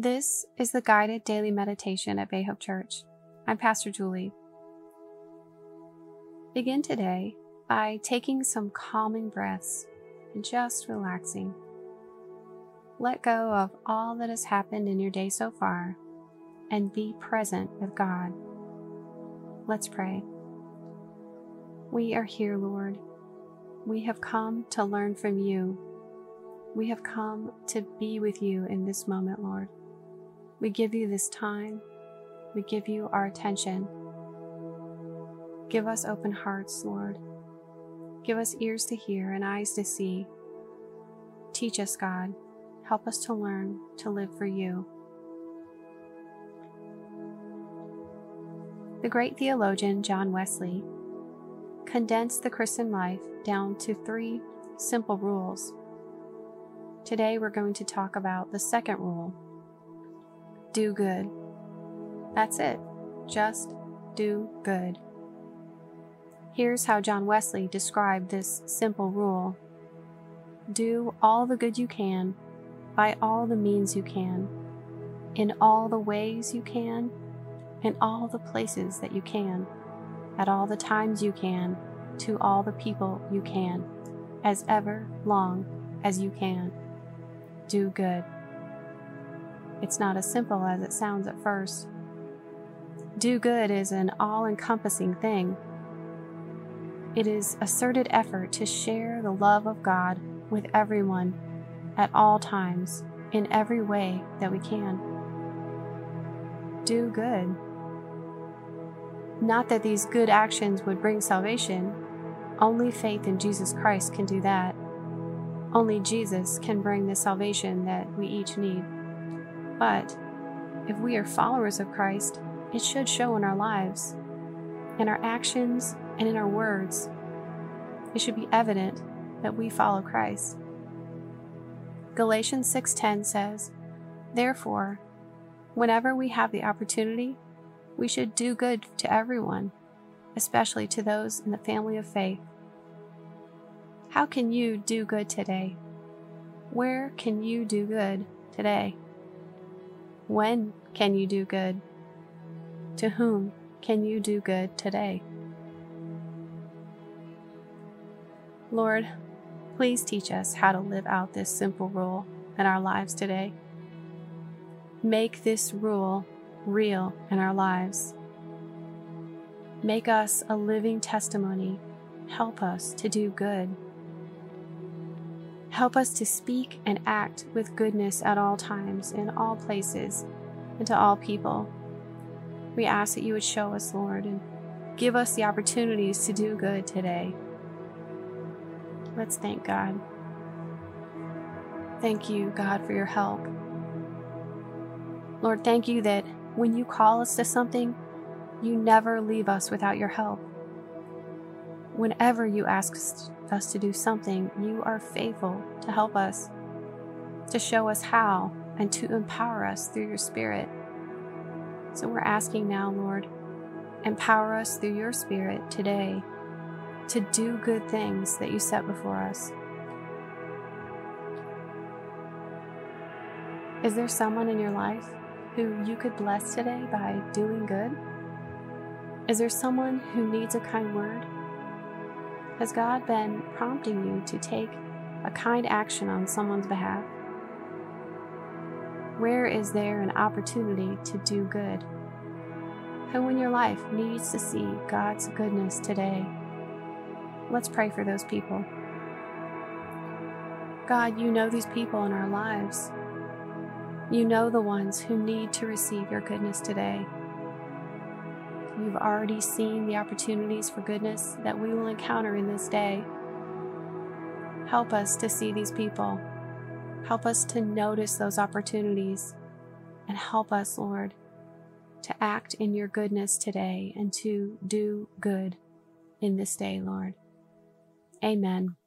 This is the guided daily meditation at Bay Hope Church. I'm Pastor Julie. Begin today by taking some calming breaths and just relaxing. Let go of all that has happened in your day so far and be present with God. Let's pray. We are here, Lord. We have come to learn from you. We have come to be with you in this moment, Lord. We give you this time. We give you our attention. Give us open hearts, Lord. Give us ears to hear and eyes to see. Teach us, God. Help us to learn to live for you. The great theologian John Wesley condensed the Christian life down to three simple rules. Today we're going to talk about the second rule. Do good. That's it. Just do good. Here's how John Wesley described this simple rule. Do all the good you can, by all the means you can, in all the ways you can, in all the places that you can, at all the times you can, to all the people you can, as ever long as you can. Do good. It's not as simple as it sounds at first. Do good is an all-encompassing thing. It is asserted effort to share the love of God with everyone, at all times, in every way that we can. Do good. Not that these good actions would bring salvation. Only faith in Jesus Christ can do that. Only Jesus can bring the salvation that we each need. But if we are followers of Christ, it should show in our lives, in our actions, and in our words. It should be evident that we follow Christ. Galatians 6:10 says, "Therefore, whenever we have the opportunity, we should do good to everyone, especially to those in the family of faith." How can you do good today? Where can you do good today? When can you do good? To whom can you do good today? Lord, please teach us how to live out this simple rule in our lives today. Make this rule real in our lives. Make us a living testimony. Help us to do good. Help us to speak and act with goodness at all times, in all places, and to all people. We ask that you would show us, Lord, and give us the opportunities to do good today. Let's thank God. Thank you, God, for your help. Lord, thank you that when you call us to something, you never leave us without your help. Whenever you ask us to do something, you are faithful to help us, to show us how, and to empower us through your Spirit. So we're asking now, Lord, empower us through your Spirit today to do good things that you set before us. Is there someone in your life who you could bless today by doing good? Is there someone who needs a kind word? Has God been prompting you to take a kind action on someone's behalf? Where is there an opportunity to do good? Who in your life needs to see God's goodness today? Let's pray for those people. God, you know these people in our lives. You know the ones who need to receive your goodness today. You've already seen the opportunities for goodness that we will encounter in this day. Help us to see these people. Help us to notice those opportunities. And help us, Lord, to act in your goodness today and to do good in this day, Lord. Amen.